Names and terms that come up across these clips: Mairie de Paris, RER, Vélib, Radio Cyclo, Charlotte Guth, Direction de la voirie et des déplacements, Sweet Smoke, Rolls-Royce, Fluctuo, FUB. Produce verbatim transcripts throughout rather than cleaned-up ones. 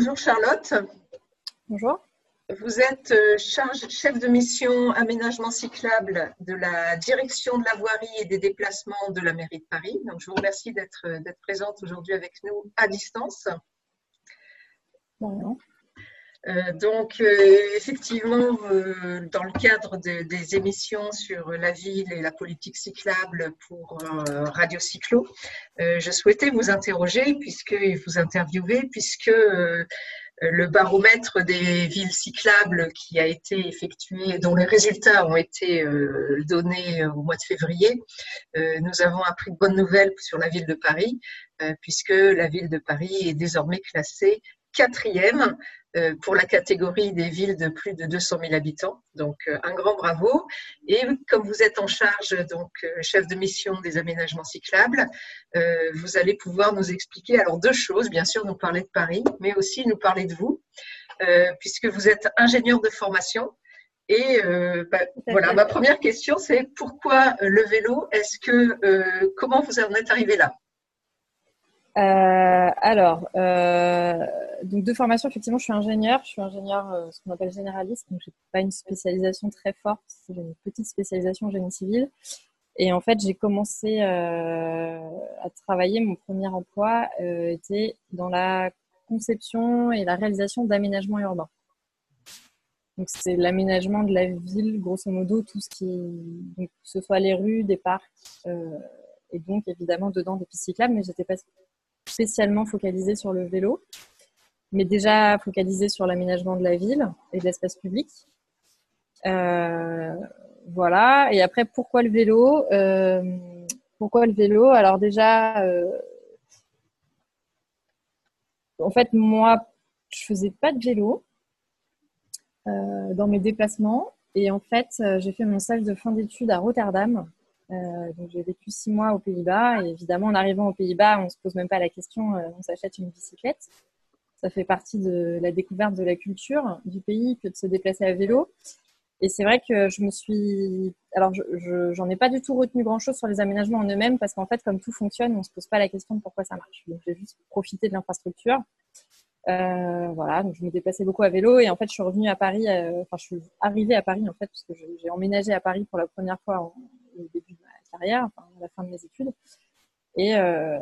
Bonjour Charlotte. Bonjour. Vous êtes charge, chef de mission aménagement cyclable de la Direction de la voirie et des déplacements de la Mairie de Paris. Donc, je vous remercie d'être d'être présente aujourd'hui avec nous à distance. Bonjour. Euh, donc, euh, effectivement, euh, dans le cadre de, des émissions sur la ville et la politique cyclable pour euh, Radio Cyclo, euh, je souhaitais vous interroger puisque, et vous interviewer puisque euh, le baromètre des villes cyclables qui a été effectué, dont les résultats ont été euh, donnés au mois de février, euh, nous avons appris de bonnes nouvelles sur la ville de Paris euh, puisque la ville de Paris est désormais classée quatrième pour la catégorie des villes de plus de deux cent mille habitants. Donc, un grand bravo. Et comme vous êtes en charge, donc chef de mission des aménagements cyclables, vous allez pouvoir nous expliquer alors deux choses. Bien sûr, nous parler de Paris, mais aussi nous parler de vous, puisque vous êtes ingénieur de formation. Et euh, bah, voilà, ma première question, c'est pourquoi le vélo? Est-ce que euh, comment vous en êtes arrivé là? Euh, alors, euh, donc de formation, effectivement, je suis ingénieure. Je suis ingénieure, euh, ce qu'on appelle généraliste. Donc, j'ai pas une spécialisation très forte. J'ai une petite spécialisation génie civil. Et en fait, j'ai commencé euh, à travailler. Mon premier emploi euh, était dans la conception et la réalisation d'aménagements urbains. Donc, c'est l'aménagement de la ville, grosso modo, tout ce qui, donc, que ce soit les rues, des parcs, euh, et donc évidemment dedans des pistes cyclables. Mais j'étais pas spécialement focalisée sur le vélo, mais déjà focalisée sur l'aménagement de la ville et de l'espace public. Euh, voilà. Et après, pourquoi le vélo? euh, Pourquoi le vélo? Alors déjà, euh, en fait, moi, je faisais pas de vélo euh, dans mes déplacements. Et en fait, j'ai fait mon stage de fin d'études à Rotterdam. Euh, donc j'ai vécu six mois aux Pays-Bas et évidemment en arrivant aux Pays-Bas, on ne se pose même pas la question, euh, on s'achète une bicyclette. Ça fait partie de la découverte de la culture du pays que de se déplacer à vélo. Et c'est vrai que je me suis... Alors je, je, j'en ai pas du tout retenu grand-chose sur les aménagements en eux-mêmes parce qu'en fait comme tout fonctionne, on ne se pose pas la question de pourquoi ça marche. Donc j'ai juste profité de l'infrastructure. Euh, voilà, donc je me déplaçais beaucoup à vélo et en fait je suis revenue à Paris, euh, enfin je suis arrivée à Paris en fait parce que je, j'ai emménagé à Paris pour la première fois en... au début de ma carrière, enfin, à la fin de mes études. Et, euh,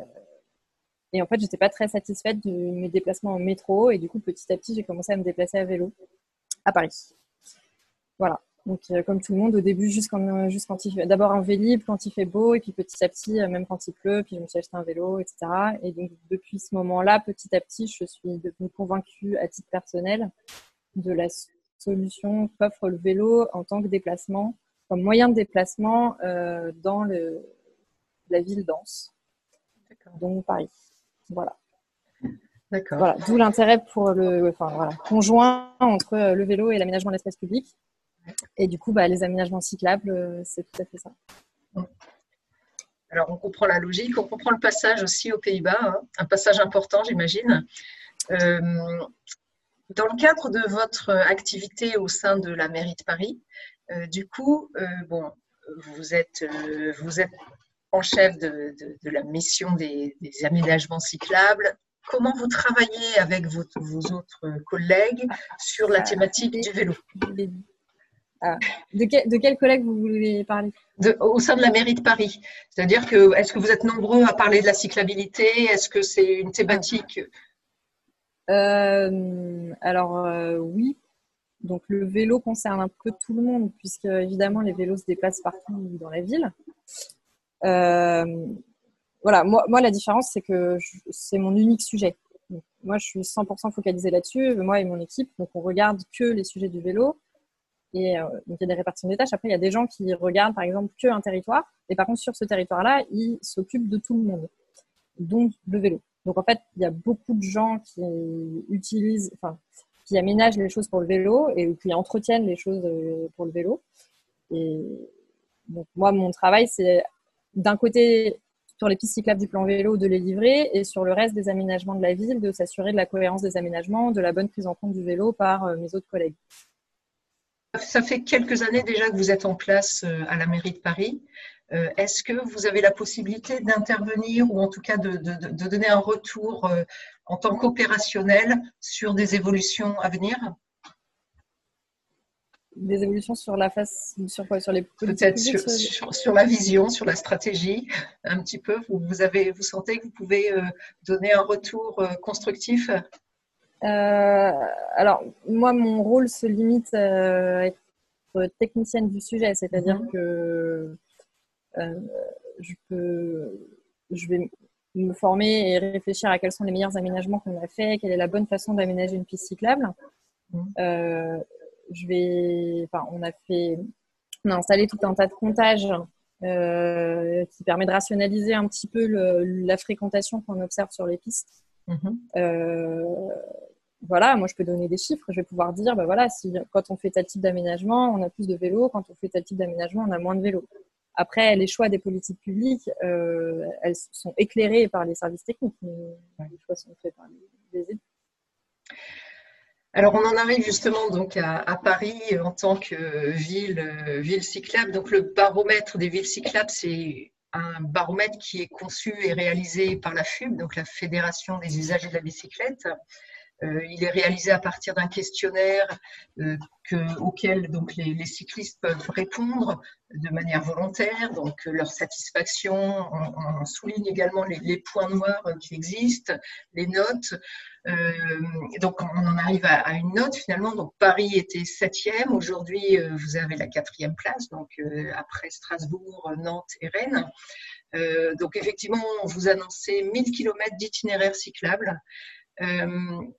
et en fait, je n'étais pas très satisfaite de mes déplacements en métro. Et du coup, petit à petit, j'ai commencé à me déplacer à vélo à Paris. Voilà. Donc, euh, comme tout le monde, au début, jusqu'en, jusqu'en, d'abord un Vélib quand il fait beau. Et puis, petit à petit, même quand il pleut, puis je me suis acheté un vélo, et cetera. Et donc, depuis ce moment-là, petit à petit, je suis devenue convaincue à titre personnel de la solution qu'offre le vélo en tant que déplacement, comme moyen de déplacement euh, dans le, la ville dense, donc Paris. Voilà. D'accord. Voilà. D'où l'intérêt pour le, enfin, voilà, conjoint entre le vélo et l'aménagement de l'espace public. Et du coup, bah, les aménagements cyclables, c'est tout à fait ça. Alors, on comprend la logique, on comprend le passage aussi aux Pays-Bas, hein. Un passage important, j'imagine. Euh, dans le cadre de votre activité au sein de la Mairie de Paris, Euh, du coup, euh, bon, vous êtes, euh, vous êtes en chef de, de, de la mission des, des aménagements cyclables. Comment vous travaillez avec vos, vos autres collègues sur la thématique euh, du vélo? Ah, de, quel, de quel collègue vous voulez parler? de, Au sein de la Mairie de Paris. C'est-à-dire que, est-ce que vous êtes nombreux à parler de la cyclabilité? Est-ce que c'est une thématique? euh, Alors, euh, oui. Donc, le vélo concerne un peu tout le monde, puisque évidemment, les vélos se déplacent partout dans la ville. Euh, voilà, moi, moi, la différence, c'est que je, c'est mon unique sujet. Donc, moi, je suis cent pour cent focalisée là-dessus, moi et mon équipe. Donc, on regarde que les sujets du vélo. Et euh, donc, il y a des répartitions des tâches. Après, il y a des gens qui regardent, par exemple, qu'un territoire. Et par contre, sur ce territoire-là, ils s'occupent de tout le monde, donc le vélo. Donc, en fait, il y a beaucoup de gens qui utilisent... Enfin, qui aménagent les choses pour le vélo et qui entretiennent les choses pour le vélo. Et donc, moi, mon travail, c'est d'un côté, sur les pistes cyclables du plan vélo, de les livrer et sur le reste des aménagements de la ville, de s'assurer de la cohérence des aménagements, de la bonne prise en compte du vélo par mes autres collègues. Ça fait quelques années déjà que vous êtes en place à la Mairie de Paris. Euh, est-ce que vous avez la possibilité d'intervenir ou en tout cas de, de, de donner un retour euh, en tant qu'opérationnel sur des évolutions à venir? Des évolutions sur la face, sur quoi? Sur les politiques? Peut-être sur, sur, sur la vision, sur la stratégie, un petit peu. Vous, vous, avez, vous sentez que vous pouvez euh, donner un retour euh, constructif? euh, Alors, moi, mon rôle se limite euh, à être technicienne du sujet, c'est-à-dire mmh. que Euh, je, peux, je vais me former et réfléchir à quels sont les meilleurs aménagements qu'on a fait, quelle est la bonne façon d'aménager une piste cyclable. Mmh. Euh, je vais, enfin, on, a fait, on a installé tout un tas de comptages euh, qui permet de rationaliser un petit peu le, la fréquentation qu'on observe sur les pistes. Mmh. Euh, Voilà, moi je peux donner des chiffres, je vais pouvoir dire, ben voilà, si, quand on fait tel type d'aménagement, on a plus de vélos, quand on fait tel type d'aménagement, on a moins de vélos. Après, les choix des politiques publiques, euh, elles sont éclairées par les services techniques, mais les choix sont faits par les élus. Alors, on en arrive justement donc à, à Paris en tant que ville, ville cyclable. Donc, le baromètre des villes cyclables, c'est un baromètre qui est conçu et réalisé par la F U B, donc la Fédération des usagers de la bicyclette. Euh, il est réalisé à partir d'un questionnaire euh, que, auquel donc, les, les cyclistes peuvent répondre de manière volontaire, donc euh, leur satisfaction. On, on souligne également les, les points noirs euh, qui existent, les notes. Euh, donc on en arrive à, à une note finalement. Donc Paris était septième, aujourd'hui euh, vous avez la quatrième place, donc euh, après Strasbourg, Nantes et Rennes. Euh, donc effectivement, on vous annonçait mille kilomètres d'itinéraire cyclable. Euh,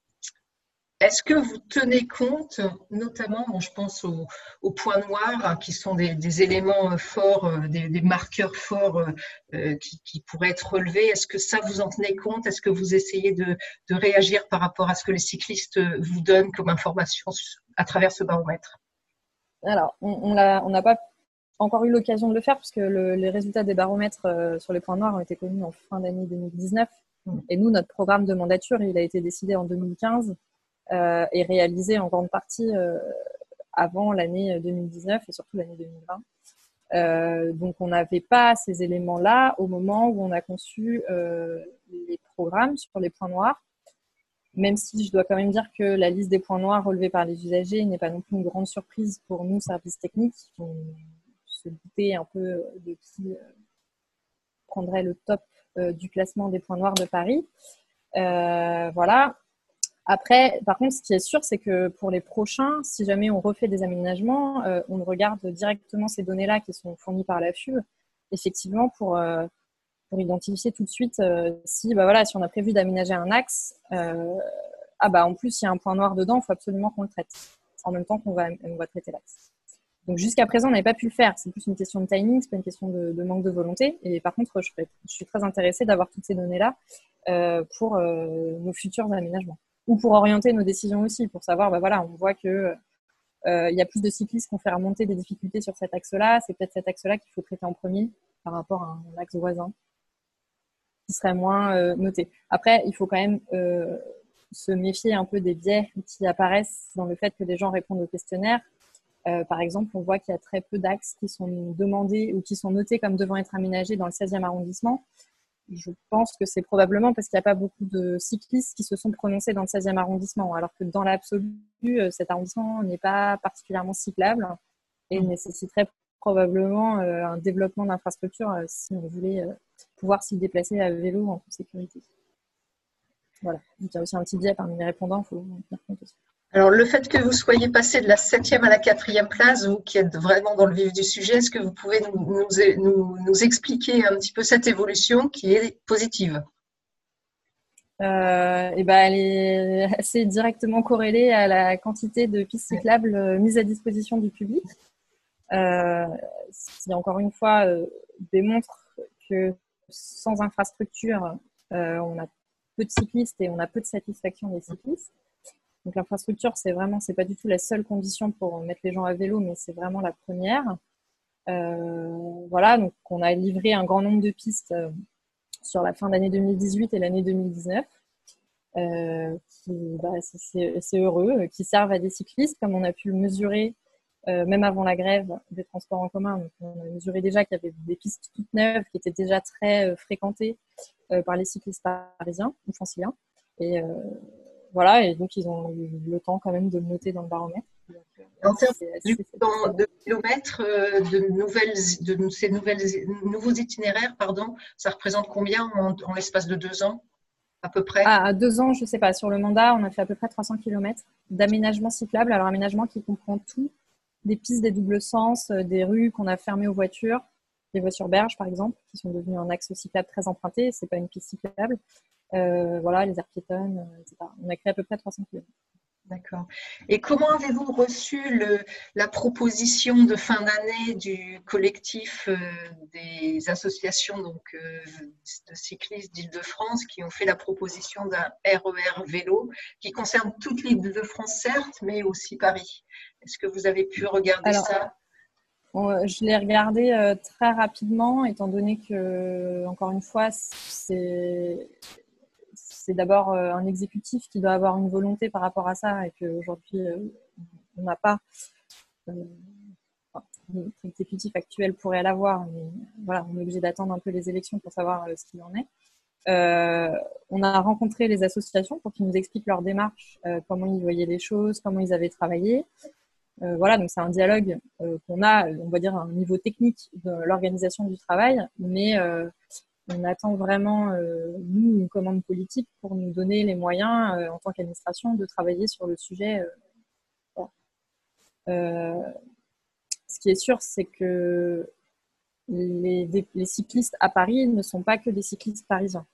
Est-ce que vous tenez compte, notamment, bon, je pense aux, aux points noirs, qui sont des, des éléments forts, des, des marqueurs forts euh, qui, qui pourraient être relevés? Est-ce que ça, vous en tenez compte? Est-ce que vous essayez de, de réagir par rapport à ce que les cyclistes vous donnent comme information à travers ce baromètre? Alors, on n'a pas encore eu l'occasion de le faire, puisque le, les résultats des baromètres sur les points noirs ont été connus en fin d'année deux mille dix-neuf. Et nous, notre programme de mandature, il a été décidé en deux mille quinze. Euh, et réalisé en grande partie euh, avant l'année deux mille dix-neuf et surtout l'année deux mille vingt. Euh, donc, on n'avait pas ces éléments-là au moment où on a conçu euh, les programmes sur les points noirs, même si je dois quand même dire que la liste des points noirs relevés par les usagers n'est pas non plus une grande surprise pour nous, services techniques. On se doutait un peu de qui euh, prendrait le top euh, du classement des points noirs de Paris. Euh, voilà. Après, par contre, ce qui est sûr, c'est que pour les prochains, si jamais on refait des aménagements, euh, on regarde directement ces données-là qui sont fournies par la F U B, effectivement, pour, euh, pour identifier tout de suite euh, si, bah voilà, si on a prévu d'aménager un axe, euh, ah bah en plus, il y a un point noir dedans, il faut absolument qu'on le traite, en même temps qu'on va, on va traiter l'axe. Donc, jusqu'à présent, on n'avait pas pu le faire. C'est plus une question de timing, c'est pas une question de, de manque de volonté. Et par contre, je, je suis très intéressée d'avoir toutes ces données-là euh, pour euh, nos futurs aménagements, ou pour orienter nos décisions aussi, pour savoir, bah voilà, on voit que euh, y a plus de cyclistes qui ont fait remonter des difficultés sur cet axe-là, c'est peut-être cet axe-là qu'il faut traiter en premier par rapport à un axe voisin qui serait moins euh, noté. Après, il faut quand même euh, se méfier un peu des biais qui apparaissent dans le fait que les gens répondent au questionnaire. Euh, par exemple, on voit qu'il y a très peu d'axes qui sont demandés ou qui sont notés comme devant être aménagés dans le seizième arrondissement. Je pense que c'est probablement parce qu'il n'y a pas beaucoup de cyclistes qui se sont prononcés dans le seizième arrondissement, alors que dans l'absolu, cet arrondissement n'est pas particulièrement cyclable et nécessiterait probablement un développement d'infrastructures si on voulait pouvoir s'y déplacer à vélo en toute sécurité. Voilà. Il y a aussi un petit biais parmi les répondants, il faut en tenir compte aussi. Alors, le fait que vous soyez passé de la septième à la quatrième place, vous qui êtes vraiment dans le vif du sujet, est-ce que vous pouvez nous, nous, nous, nous expliquer un petit peu cette évolution qui est positive? euh, et ben, Elle est assez directement corrélée à la quantité de pistes cyclables mises à disposition du public. Euh, qui, encore une fois, euh, démontre que sans infrastructure, euh, on a peu de cyclistes et on a peu de satisfaction des cyclistes. Donc l'infrastructure, c'est vraiment, c'est pas du tout la seule condition pour mettre les gens à vélo, mais c'est vraiment la première. Euh, voilà, donc on a livré un grand nombre de pistes euh, sur la fin d'année deux mille dix-huit et l'année deux mille dix-neuf, euh, qui, bah, c'est heureux, euh, qui servent à des cyclistes, comme on a pu le mesurer euh, même avant la grève des transports en commun. Donc, on a mesuré déjà qu'il y avait des pistes toutes neuves qui étaient déjà très euh, fréquentées euh, par les cyclistes parisiens ou franciliens. Et euh, voilà, et donc ils ont eu le temps quand même de le noter dans le baromètre. Donc, en termes de kilomètres, de, nouvelles, de ces nouvelles, nouveaux itinéraires, pardon, ça représente combien en, en l'espace de deux ans à peu près? Ah, à deux ans, je ne sais pas. Sur le mandat, on a fait à peu près trois cents kilomètres d'aménagement cyclable. Alors, aménagement qui comprend tout, des pistes, des doubles sens, des rues qu'on a fermées aux voitures, des voitures berges, par exemple, qui sont devenues un axe cyclable très emprunté. Ce n'est pas une piste cyclable. Euh, voilà, les aires piétonnes, et cetera. On a créé à peu près trois cents kilomètres. D'accord. Et comment avez-vous reçu le, la proposition de fin d'année du collectif euh, des associations donc, euh, de cyclistes d'Île-de-France qui ont fait la proposition d'un R E R vélo qui concerne toute l'Île-de-France, certes, mais aussi Paris? Est-ce que vous avez pu regarder Alors, ça on, Je l'ai regardé euh, très rapidement, étant donné que, encore une fois, c'est... C'est d'abord un exécutif qui doit avoir une volonté par rapport à ça et qu'aujourd'hui, on n'a pas. Enfin, l'exécutif actuel pourrait l'avoir, mais voilà, on est obligé d'attendre un peu les élections pour savoir ce qu'il en est. Euh, on a rencontré les associations pour qu'ils nous expliquent leur démarche, euh, comment ils voyaient les choses, comment ils avaient travaillé. Euh, voilà, donc c'est un dialogue euh, qu'on a, on va dire, à un niveau technique de l'organisation du travail, mais... Euh, On attend vraiment, euh, nous, une commande politique pour nous donner les moyens, euh, en tant qu'administration, de travailler sur le sujet. Euh, euh, ce qui est sûr, c'est que les, les cyclistes à Paris ne sont pas que des cyclistes parisiens.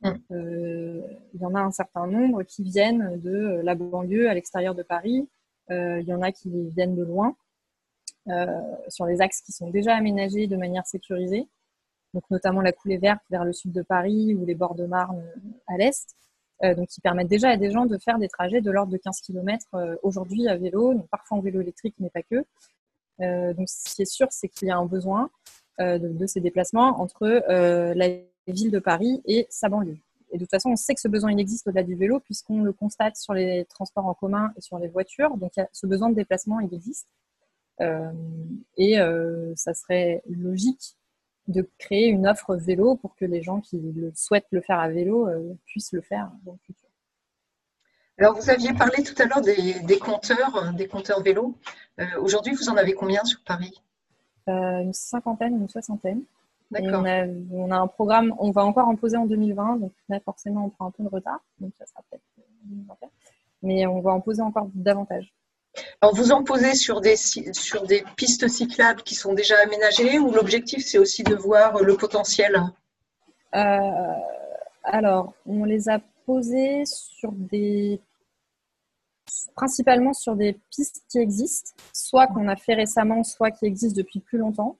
Mmh. Euh, il y en a un certain nombre qui viennent de la banlieue à l'extérieur de Paris. Euh, il y en a qui viennent de loin, euh, sur les axes qui sont déjà aménagés de manière sécurisée. Donc, notamment la coulée verte vers le sud de Paris ou les bords de Marne à l'est, euh, donc qui permettent déjà à des gens de faire des trajets de l'ordre de quinze kilomètres euh, aujourd'hui à vélo, donc parfois en vélo électrique, mais pas que. Euh, donc, ce qui est sûr, c'est qu'il y a un besoin euh, de, de ces déplacements entre euh, la ville de Paris et sa banlieue. Et de toute façon, on sait que ce besoin il existe au-delà du vélo puisqu'on le constate sur les transports en commun et sur les voitures. Donc, y a, ce besoin de déplacement, il existe. Euh, et euh, ça serait logique de créer une offre vélo pour que les gens qui le souhaitent le faire à vélo euh, puissent le faire dans le futur. Alors, vous aviez parlé tout à l'heure des, des compteurs, des compteurs vélo. Euh, aujourd'hui, vous en avez combien sur Paris? euh, Une cinquantaine, une soixantaine. D'accord. On a, on a un programme, on va encore en poser en deux mille vingt, donc là, forcément, on prend un peu de retard, donc ça sera peut-être deux mille vingt-quatre, mais on va en poser encore davantage. Alors, vous en posez sur des, sur des pistes cyclables qui sont déjà aménagées ou l'objectif, c'est aussi de voir le potentiel? euh, Alors, on les a posées sur des, principalement sur des pistes qui existent, soit qu'on a fait récemment, soit qui existent depuis plus longtemps,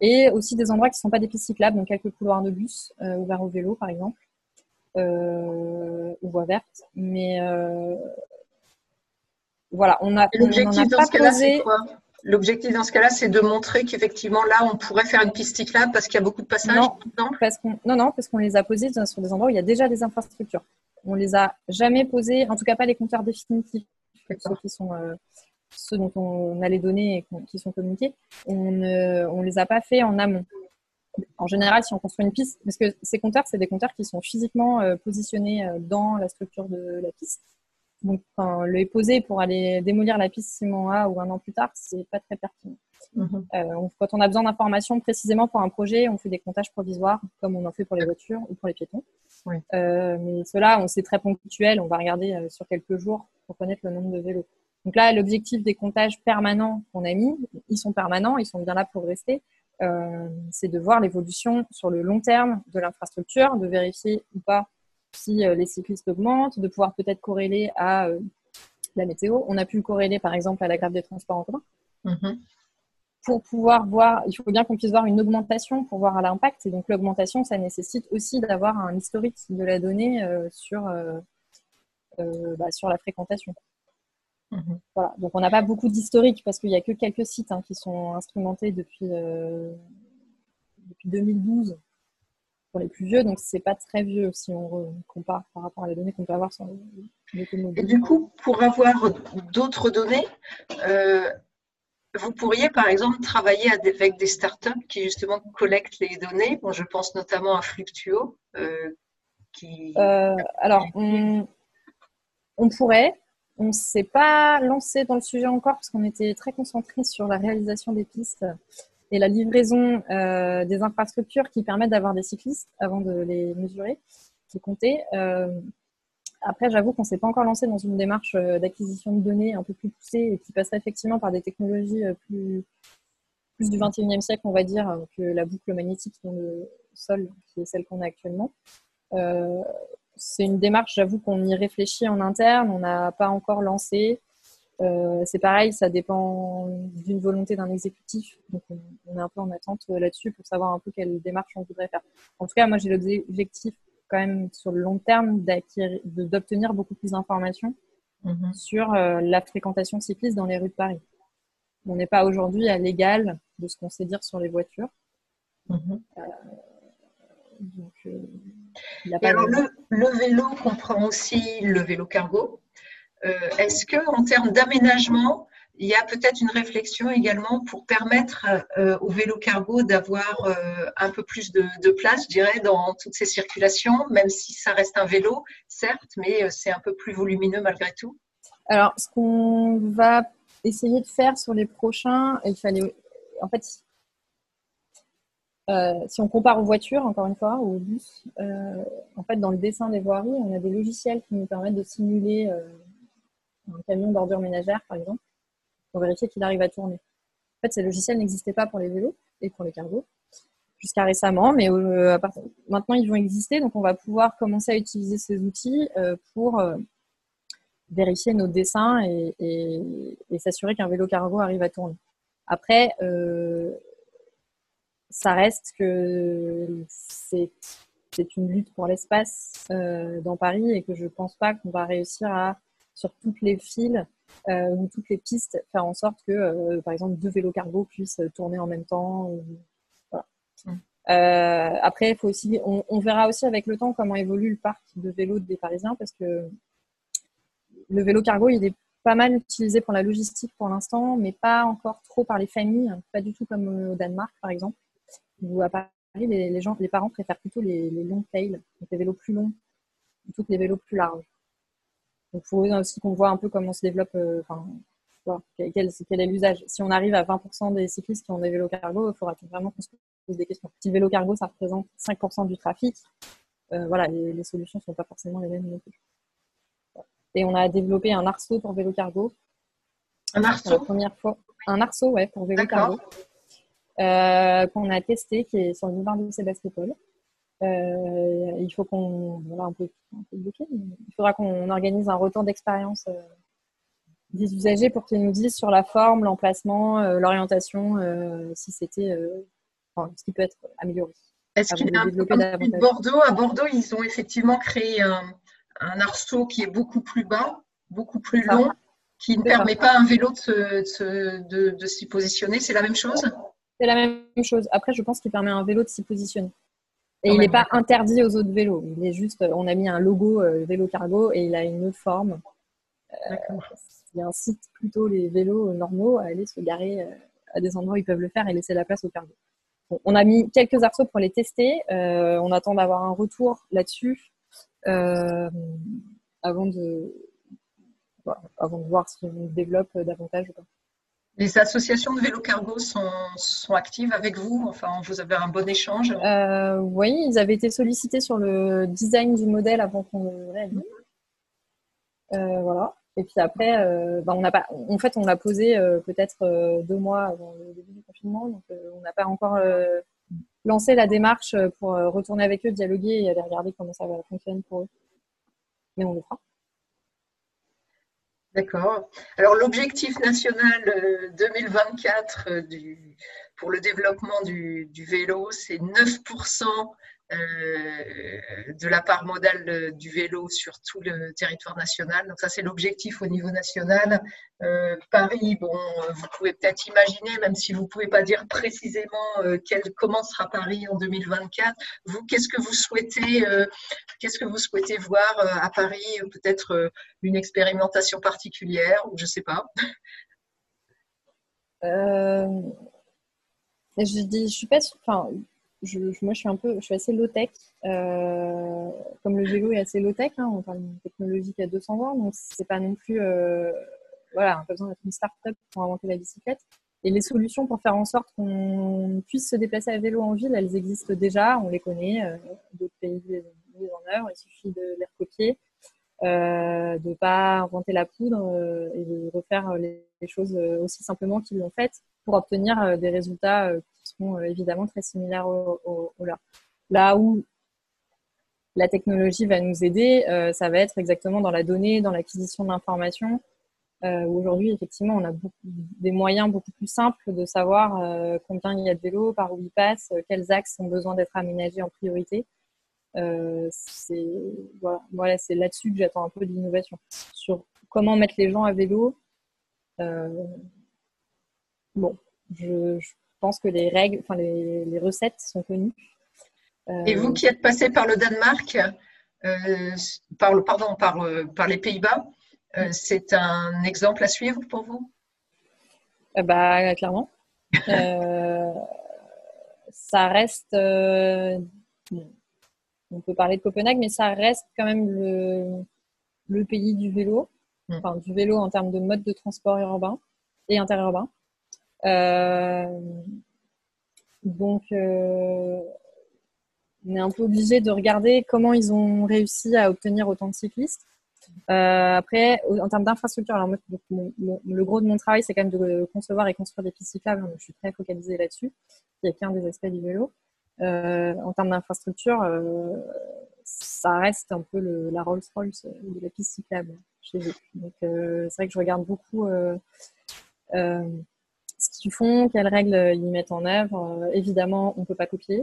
et aussi des endroits qui ne sont pas des pistes cyclables, donc quelques couloirs de bus euh, ouverts au vélo, par exemple, euh, ou voies vertes, mais... Euh, Voilà, on a, l'objectif, on dans a pas posé... quoi l'objectif dans ce cas-là, c'est de montrer qu'effectivement, là, on pourrait faire une piste cyclable parce qu'il y a beaucoup de passages. Non, parce qu'on, non, non, parce qu'on les a posés sur des endroits où il y a déjà des infrastructures. On les a jamais posés, en tout cas pas les compteurs définitifs, ceux, qui sont, euh, ceux dont on a les données et qui sont communiqués. On ne on les a pas fait en amont. En général, si on construit une piste, parce que ces compteurs, c'est des compteurs qui sont physiquement euh, positionnés dans la structure de la piste. Donc, enfin, les poser pour aller démolir la piste ciment A ou un an plus tard, c'est pas très pertinent. Mm-hmm. Euh, on, quand on a besoin d'informations précisément pour un projet, on fait des comptages provisoires, comme on en fait pour les voitures ou pour les piétons. Oui. Euh, mais cela, on sait très ponctuel, on va regarder euh, sur quelques jours pour connaître le nombre de vélos. Donc là, l'objectif des comptages permanents qu'on a mis, ils sont permanents, ils sont bien là pour rester, euh, c'est de voir l'évolution sur le long terme de l'infrastructure, de vérifier ou pas si les cyclistes augmentent, de pouvoir peut-être corréler à euh, la météo. On a pu le corréler, par exemple, à la grève des transports en commun. Mm-hmm. Pour pouvoir voir, il faut bien qu'on puisse voir une augmentation pour voir l'impact. Et donc, l'augmentation, ça nécessite aussi d'avoir un historique de la donnée euh, sur, euh, euh, bah, sur la fréquentation. Mm-hmm. Voilà. Donc, on n'a pas beaucoup d'historique parce qu'il n'y a que quelques sites hein, qui sont instrumentés depuis, euh, depuis deux mille douze. Pour les plus vieux, donc c'est pas très vieux si on compare par rapport à les données qu'on peut avoir sur les automobiles. Et du coup, pour avoir d'autres données, euh, Vous pourriez, par exemple, travailler avec des startups qui, justement, collectent les données. Bon, je pense notamment à Fluctuo. Euh, qui... euh, alors, on, on pourrait. On ne s'est pas lancé dans le sujet encore parce qu'on était très concentrés sur la réalisation des pistes et la livraison euh, des infrastructures qui permettent d'avoir des cyclistes avant de les mesurer, de les compter. Euh, Après, j'avoue qu'on ne s'est pas encore lancé dans une démarche d'acquisition de données un peu plus poussée et qui passerait effectivement par des technologies plus, plus du vingt et unième siècle, on va dire, que la boucle magnétique dans le sol, qui est celle qu'on a actuellement. Euh, c'est une démarche, j'avoue, qu'on y réfléchit en interne, on n'a pas encore lancé. Euh, c'est pareil, ça dépend d'une volonté d'un exécutif. Donc, on, on est un peu en attente là-dessus pour savoir un peu quelle démarche on voudrait faire. En tout cas, moi, j'ai l'objectif quand même sur le long terme d'obtenir beaucoup plus d'informations mmh. sur euh, la fréquentation cycliste dans les rues de Paris. On n'est pas aujourd'hui à l'égal de ce qu'on sait dire sur les voitures. Mmh. Euh, donc, euh, y a pas alors, le, le vélo comprend aussi le vélo cargo. Euh, est-ce qu'en termes d'aménagement, il y a peut-être une réflexion également pour permettre euh, au vélo cargo d'avoir euh, un peu plus de, de place, je dirais, dans toutes ces circulations, même si ça reste un vélo, certes, mais c'est un peu plus volumineux malgré tout. Alors, ce qu'on va essayer de faire sur les prochains, il fallait, en fait, euh, si on compare aux voitures, encore une fois, aux bus, euh, en fait, dans le dessin des voiries, on a des logiciels qui nous permettent de simuler euh, un camion d'ordures ménagères, par exemple, pour vérifier qu'il arrive à tourner. En fait, ces logiciels n'existaient pas pour les vélos et pour les cargos jusqu'à récemment, mais euh, à part... maintenant, ils vont exister. Donc, on va pouvoir commencer à utiliser ces outils euh, pour euh, vérifier nos dessins et, et, et s'assurer qu'un vélo cargo arrive à tourner. Après, euh, ça reste que c'est, c'est une lutte pour l'espace euh, dans Paris et que je ne pense pas qu'on va réussir à, sur toutes les files, Euh, ou toutes les pistes, faire en sorte que, euh, par exemple, deux vélos cargo puissent tourner en même temps. Ou... Voilà. Euh, après, il faut aussi, on, on verra aussi avec le temps comment évolue le parc de vélos des Parisiens, parce que le vélo cargo, il est pas mal utilisé pour la logistique pour l'instant, mais pas encore trop par les familles, pas du tout comme au Danemark, par exemple, où à Paris, les, les, gens, les parents préfèrent plutôt les, les longs tails, donc les vélos plus longs, plutôt que les vélos plus larges. Donc, il faut aussi qu'on voit un peu comment se développe, euh, enfin, voilà, quel, quel est l'usage. Si on arrive à vingt pour cent des cyclistes qui ont des vélos cargo, il faudra vraiment qu'on se pose des questions. Si le vélo cargo, ça représente cinq pour cent du trafic, euh, voilà, les, les solutions ne sont pas forcément les mêmes. Voilà. Et on a développé un arceau pour vélo cargo. Un arceau pour la première fois. Un arceau, ouais, pour vélo cargo. Euh, qu'on a testé, qui est sur le boulevard de Sébastien Paul. Euh, il faut qu'on, voilà, un peu, un peu bloqué, mais il faudra qu'on organise un retour d'expérience euh, des usagers pour qu'ils nous disent sur la forme, l'emplacement, euh, l'orientation, euh, si c'était, euh, enfin, ce qui peut être amélioré. Est-ce qu'il y a un peu de Bordeaux, à Bordeaux, ils ont effectivement créé un, un arceau qui est beaucoup plus bas, beaucoup plus long, ça, qui ne permet ça. pas à un vélo de, se, de, de s'y positionner. C'est la même chose ? C'est la même chose. Après, je pense qu'il permet à un vélo de s'y positionner. Et il n'est pas interdit aux autres vélos. Il est juste, on a mis un logo euh, vélo cargo et il a une autre forme. Euh, il y a un site plutôt les vélos normaux à aller se garer euh, à des endroits où ils peuvent le faire et laisser la place au cargo. Bon, on a mis quelques arceaux pour les tester. Euh, on attend d'avoir un retour là-dessus euh, avant de, bon, avant de voir si on développe davantage ou pas. Les associations de vélo cargo sont, sont actives avec vous, enfin vous avez un bon échange. Euh, oui, ils avaient été sollicités sur le design du modèle avant qu'on le réalise. Euh, voilà. Et puis après, euh, ben, on n'a pas, en fait, on l'a posé euh, peut-être euh, deux mois avant le début du confinement, donc euh, on n'a pas encore euh, lancé la démarche pour euh, retourner avec eux, dialoguer et aller regarder comment ça va fonctionner pour eux. Mais on le fera. D'accord. Alors, l'objectif national deux mille vingt-quatre du, pour le développement du, du vélo, c'est neuf pour cent de la part modale du vélo sur tout le territoire national. Donc, ça, c'est l'objectif au niveau national. Euh, Paris, bon, vous pouvez peut-être imaginer, même si vous ne pouvez pas dire précisément quel, comment sera Paris en deux mille vingt-quatre. Vous, qu'est-ce que vous souhaitez euh, Qu'est-ce que vous souhaitez voir à Paris? Peut-être une expérimentation particulière, ou je ne sais pas. Euh, je dis, je suis pas, enfin, je, moi je suis un peu, je suis assez low tech. Euh, comme le vélo est assez low tech, hein, on parle d'une technologie qui a deux cents ans, donc c'est pas non plus, euh, voilà, on a besoin d'être une start-up pour inventer la bicyclette. Et les solutions pour faire en sorte qu'on puisse se déplacer à vélo en ville, elles existent déjà, on les connaît, euh, d'autres pays les ont mis en œuvre, il suffit de les recopier, euh, de ne pas inventer la poudre euh, et de refaire les, les choses aussi simplement qu'ils l'ont fait pour obtenir euh, des résultats euh, qui sont euh, évidemment très similaires aux au, au leurs. Là où la technologie va nous aider, euh, ça va être exactement dans la donnée, dans l'acquisition de l'information. Euh, Aujourd'hui, effectivement, on a beaucoup, des moyens beaucoup plus simples de savoir euh, combien il y a de vélos, par où ils passent, euh, quels axes ont besoin d'être aménagés en priorité. Euh, c'est voilà, voilà, c'est là-dessus que j'attends un peu de l'innovation. Sur comment mettre les gens à vélo, euh, bon, je, je pense que les règles, enfin les, les recettes sont connues. Euh, Et vous qui êtes passé par le Danemark, euh, par le, pardon, par, par les Pays-Bas, Euh, c'est un exemple à suivre pour vous? euh, Bah clairement. Euh, ça reste. Euh, on peut parler de Copenhague, mais ça reste quand même le, le pays du vélo, mm. enfin du vélo en termes de mode de transport urbain et interurbain. Euh, donc, euh, on est un peu obligé de regarder comment ils ont réussi à obtenir autant de cyclistes. Euh, après, en termes d'infrastructure, alors moi, mon, mon, le gros de mon travail, c'est quand même de concevoir et construire des pistes cyclables. Donc je suis très focalisée là-dessus. Il y a qu'un des aspects du vélo. Euh, en termes d'infrastructure, euh, ça reste un peu le, la Rolls-Royce de la piste cyclable chez eux. Donc, euh, c'est vrai que je regarde beaucoup euh, euh, ce qu'ils font, quelles règles ils mettent en œuvre. Euh, évidemment, on peut pas copier.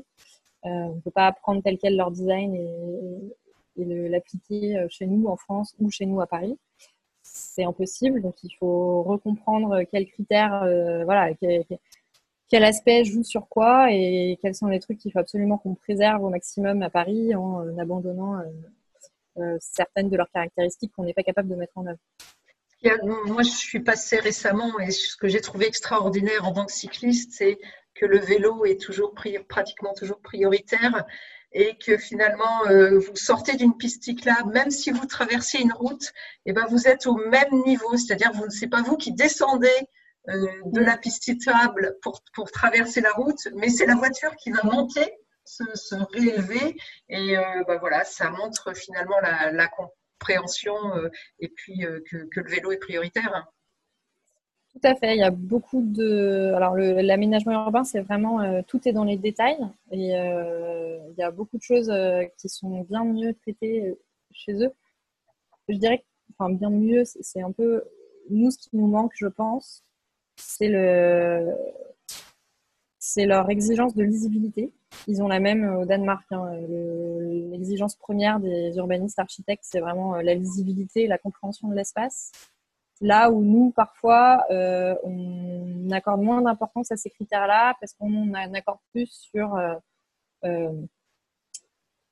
Euh, on peut pas prendre tel quel leur design et, et et l'appliquer chez nous en France ou chez nous à Paris. C'est impossible, donc il faut recomprendre quels critères, euh, voilà, quel, quel aspect joue sur quoi et quels sont les trucs qu'il faut absolument qu'on préserve au maximum à Paris en euh, abandonnant euh, euh, certaines de leurs caractéristiques qu'on n'est pas capable de mettre en œuvre. Yeah, moi, je suis passée récemment et ce que j'ai trouvé extraordinaire en tant que cycliste, c'est que le vélo est toujours prior, pratiquement toujours prioritaire. Et que finalement, euh, vous sortez d'une piste cyclable, même si vous traversez une route, et ben vous êtes au même niveau. C'est-à-dire, vous c'est pas vous qui descendez euh, de la piste cyclable pour, pour traverser la route, mais c'est la voiture qui va monter, se, se réélever. Et euh, ben voilà, ça montre finalement la, la compréhension euh, et puis euh, que, que le vélo est prioritaire. Tout à fait, il y a beaucoup de... Alors, l'aménagement urbain, c'est vraiment... Euh, tout est dans les détails et euh, il y a beaucoup de choses euh, qui sont bien mieux traitées chez eux. Je dirais que, enfin, bien mieux, c'est un peu... Nous, ce qui nous manque, je pense, c'est le... c'est leur exigence de lisibilité. Ils ont la même au Danemark. Hein. Le... L'exigence première des urbanistes architectes, c'est vraiment la lisibilité, la compréhension de l'espace. Là où nous, parfois, euh, on accorde moins d'importance à ces critères-là parce qu'on accorde plus sur euh, euh,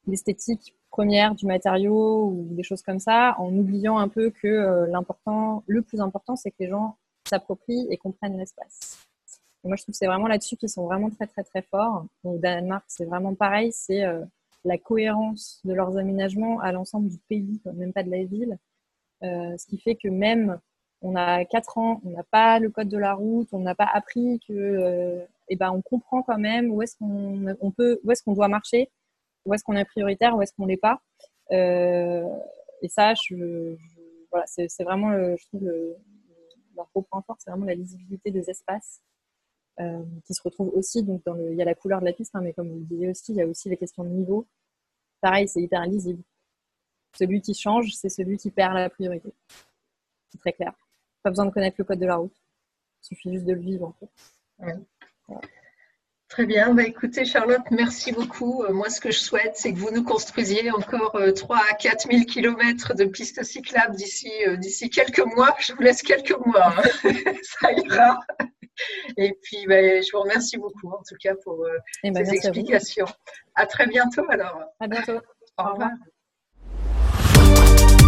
l'esthétique première du matériau ou des choses comme ça, en oubliant un peu que euh, l'important, le plus important, c'est que les gens s'approprient et comprennent l'espace. Moi, je trouve que c'est vraiment là-dessus qu'ils sont vraiment très, très, très forts. Au Danemark, c'est vraiment pareil, c'est euh, la cohérence de leurs aménagements à l'ensemble du pays, même pas de la ville. Euh, ce qui fait que même on a quatre ans, on n'a pas le code de la route, on n'a pas appris que, euh, eh ben, on comprend quand même où est-ce qu'on on peut, où est-ce qu'on doit marcher, où est-ce qu'on est prioritaire, où est-ce qu'on l'est pas. Euh, et ça, je, je, voilà, c'est, c'est vraiment, le, je trouve, le, leur gros point fort, c'est vraiment la lisibilité des espaces euh, qui se retrouvent aussi. Donc, dans le, il y a la couleur de la piste, hein, mais comme vous le disiez aussi, il y a aussi les questions de niveau. Pareil, c'est hyper lisible. Celui qui change, c'est celui qui perd la priorité. C'est très clair. Pas besoin de connaître le code de la route. Il suffit juste de le vivre. En fait. Ouais. Ouais. Très bien. Bah, écoutez, Charlotte, merci beaucoup. Euh, moi, ce que je souhaite, c'est que vous nous construisiez encore euh, trois à quatre mille kilomètres de pistes cyclables d'ici euh, d'ici quelques mois. Je vous laisse quelques mois. Hein. Ça ira. Et puis, bah, je vous remercie beaucoup, en tout cas, pour euh, eh ben, ces explications. À, à très bientôt, alors. À bientôt. Au revoir. Au revoir.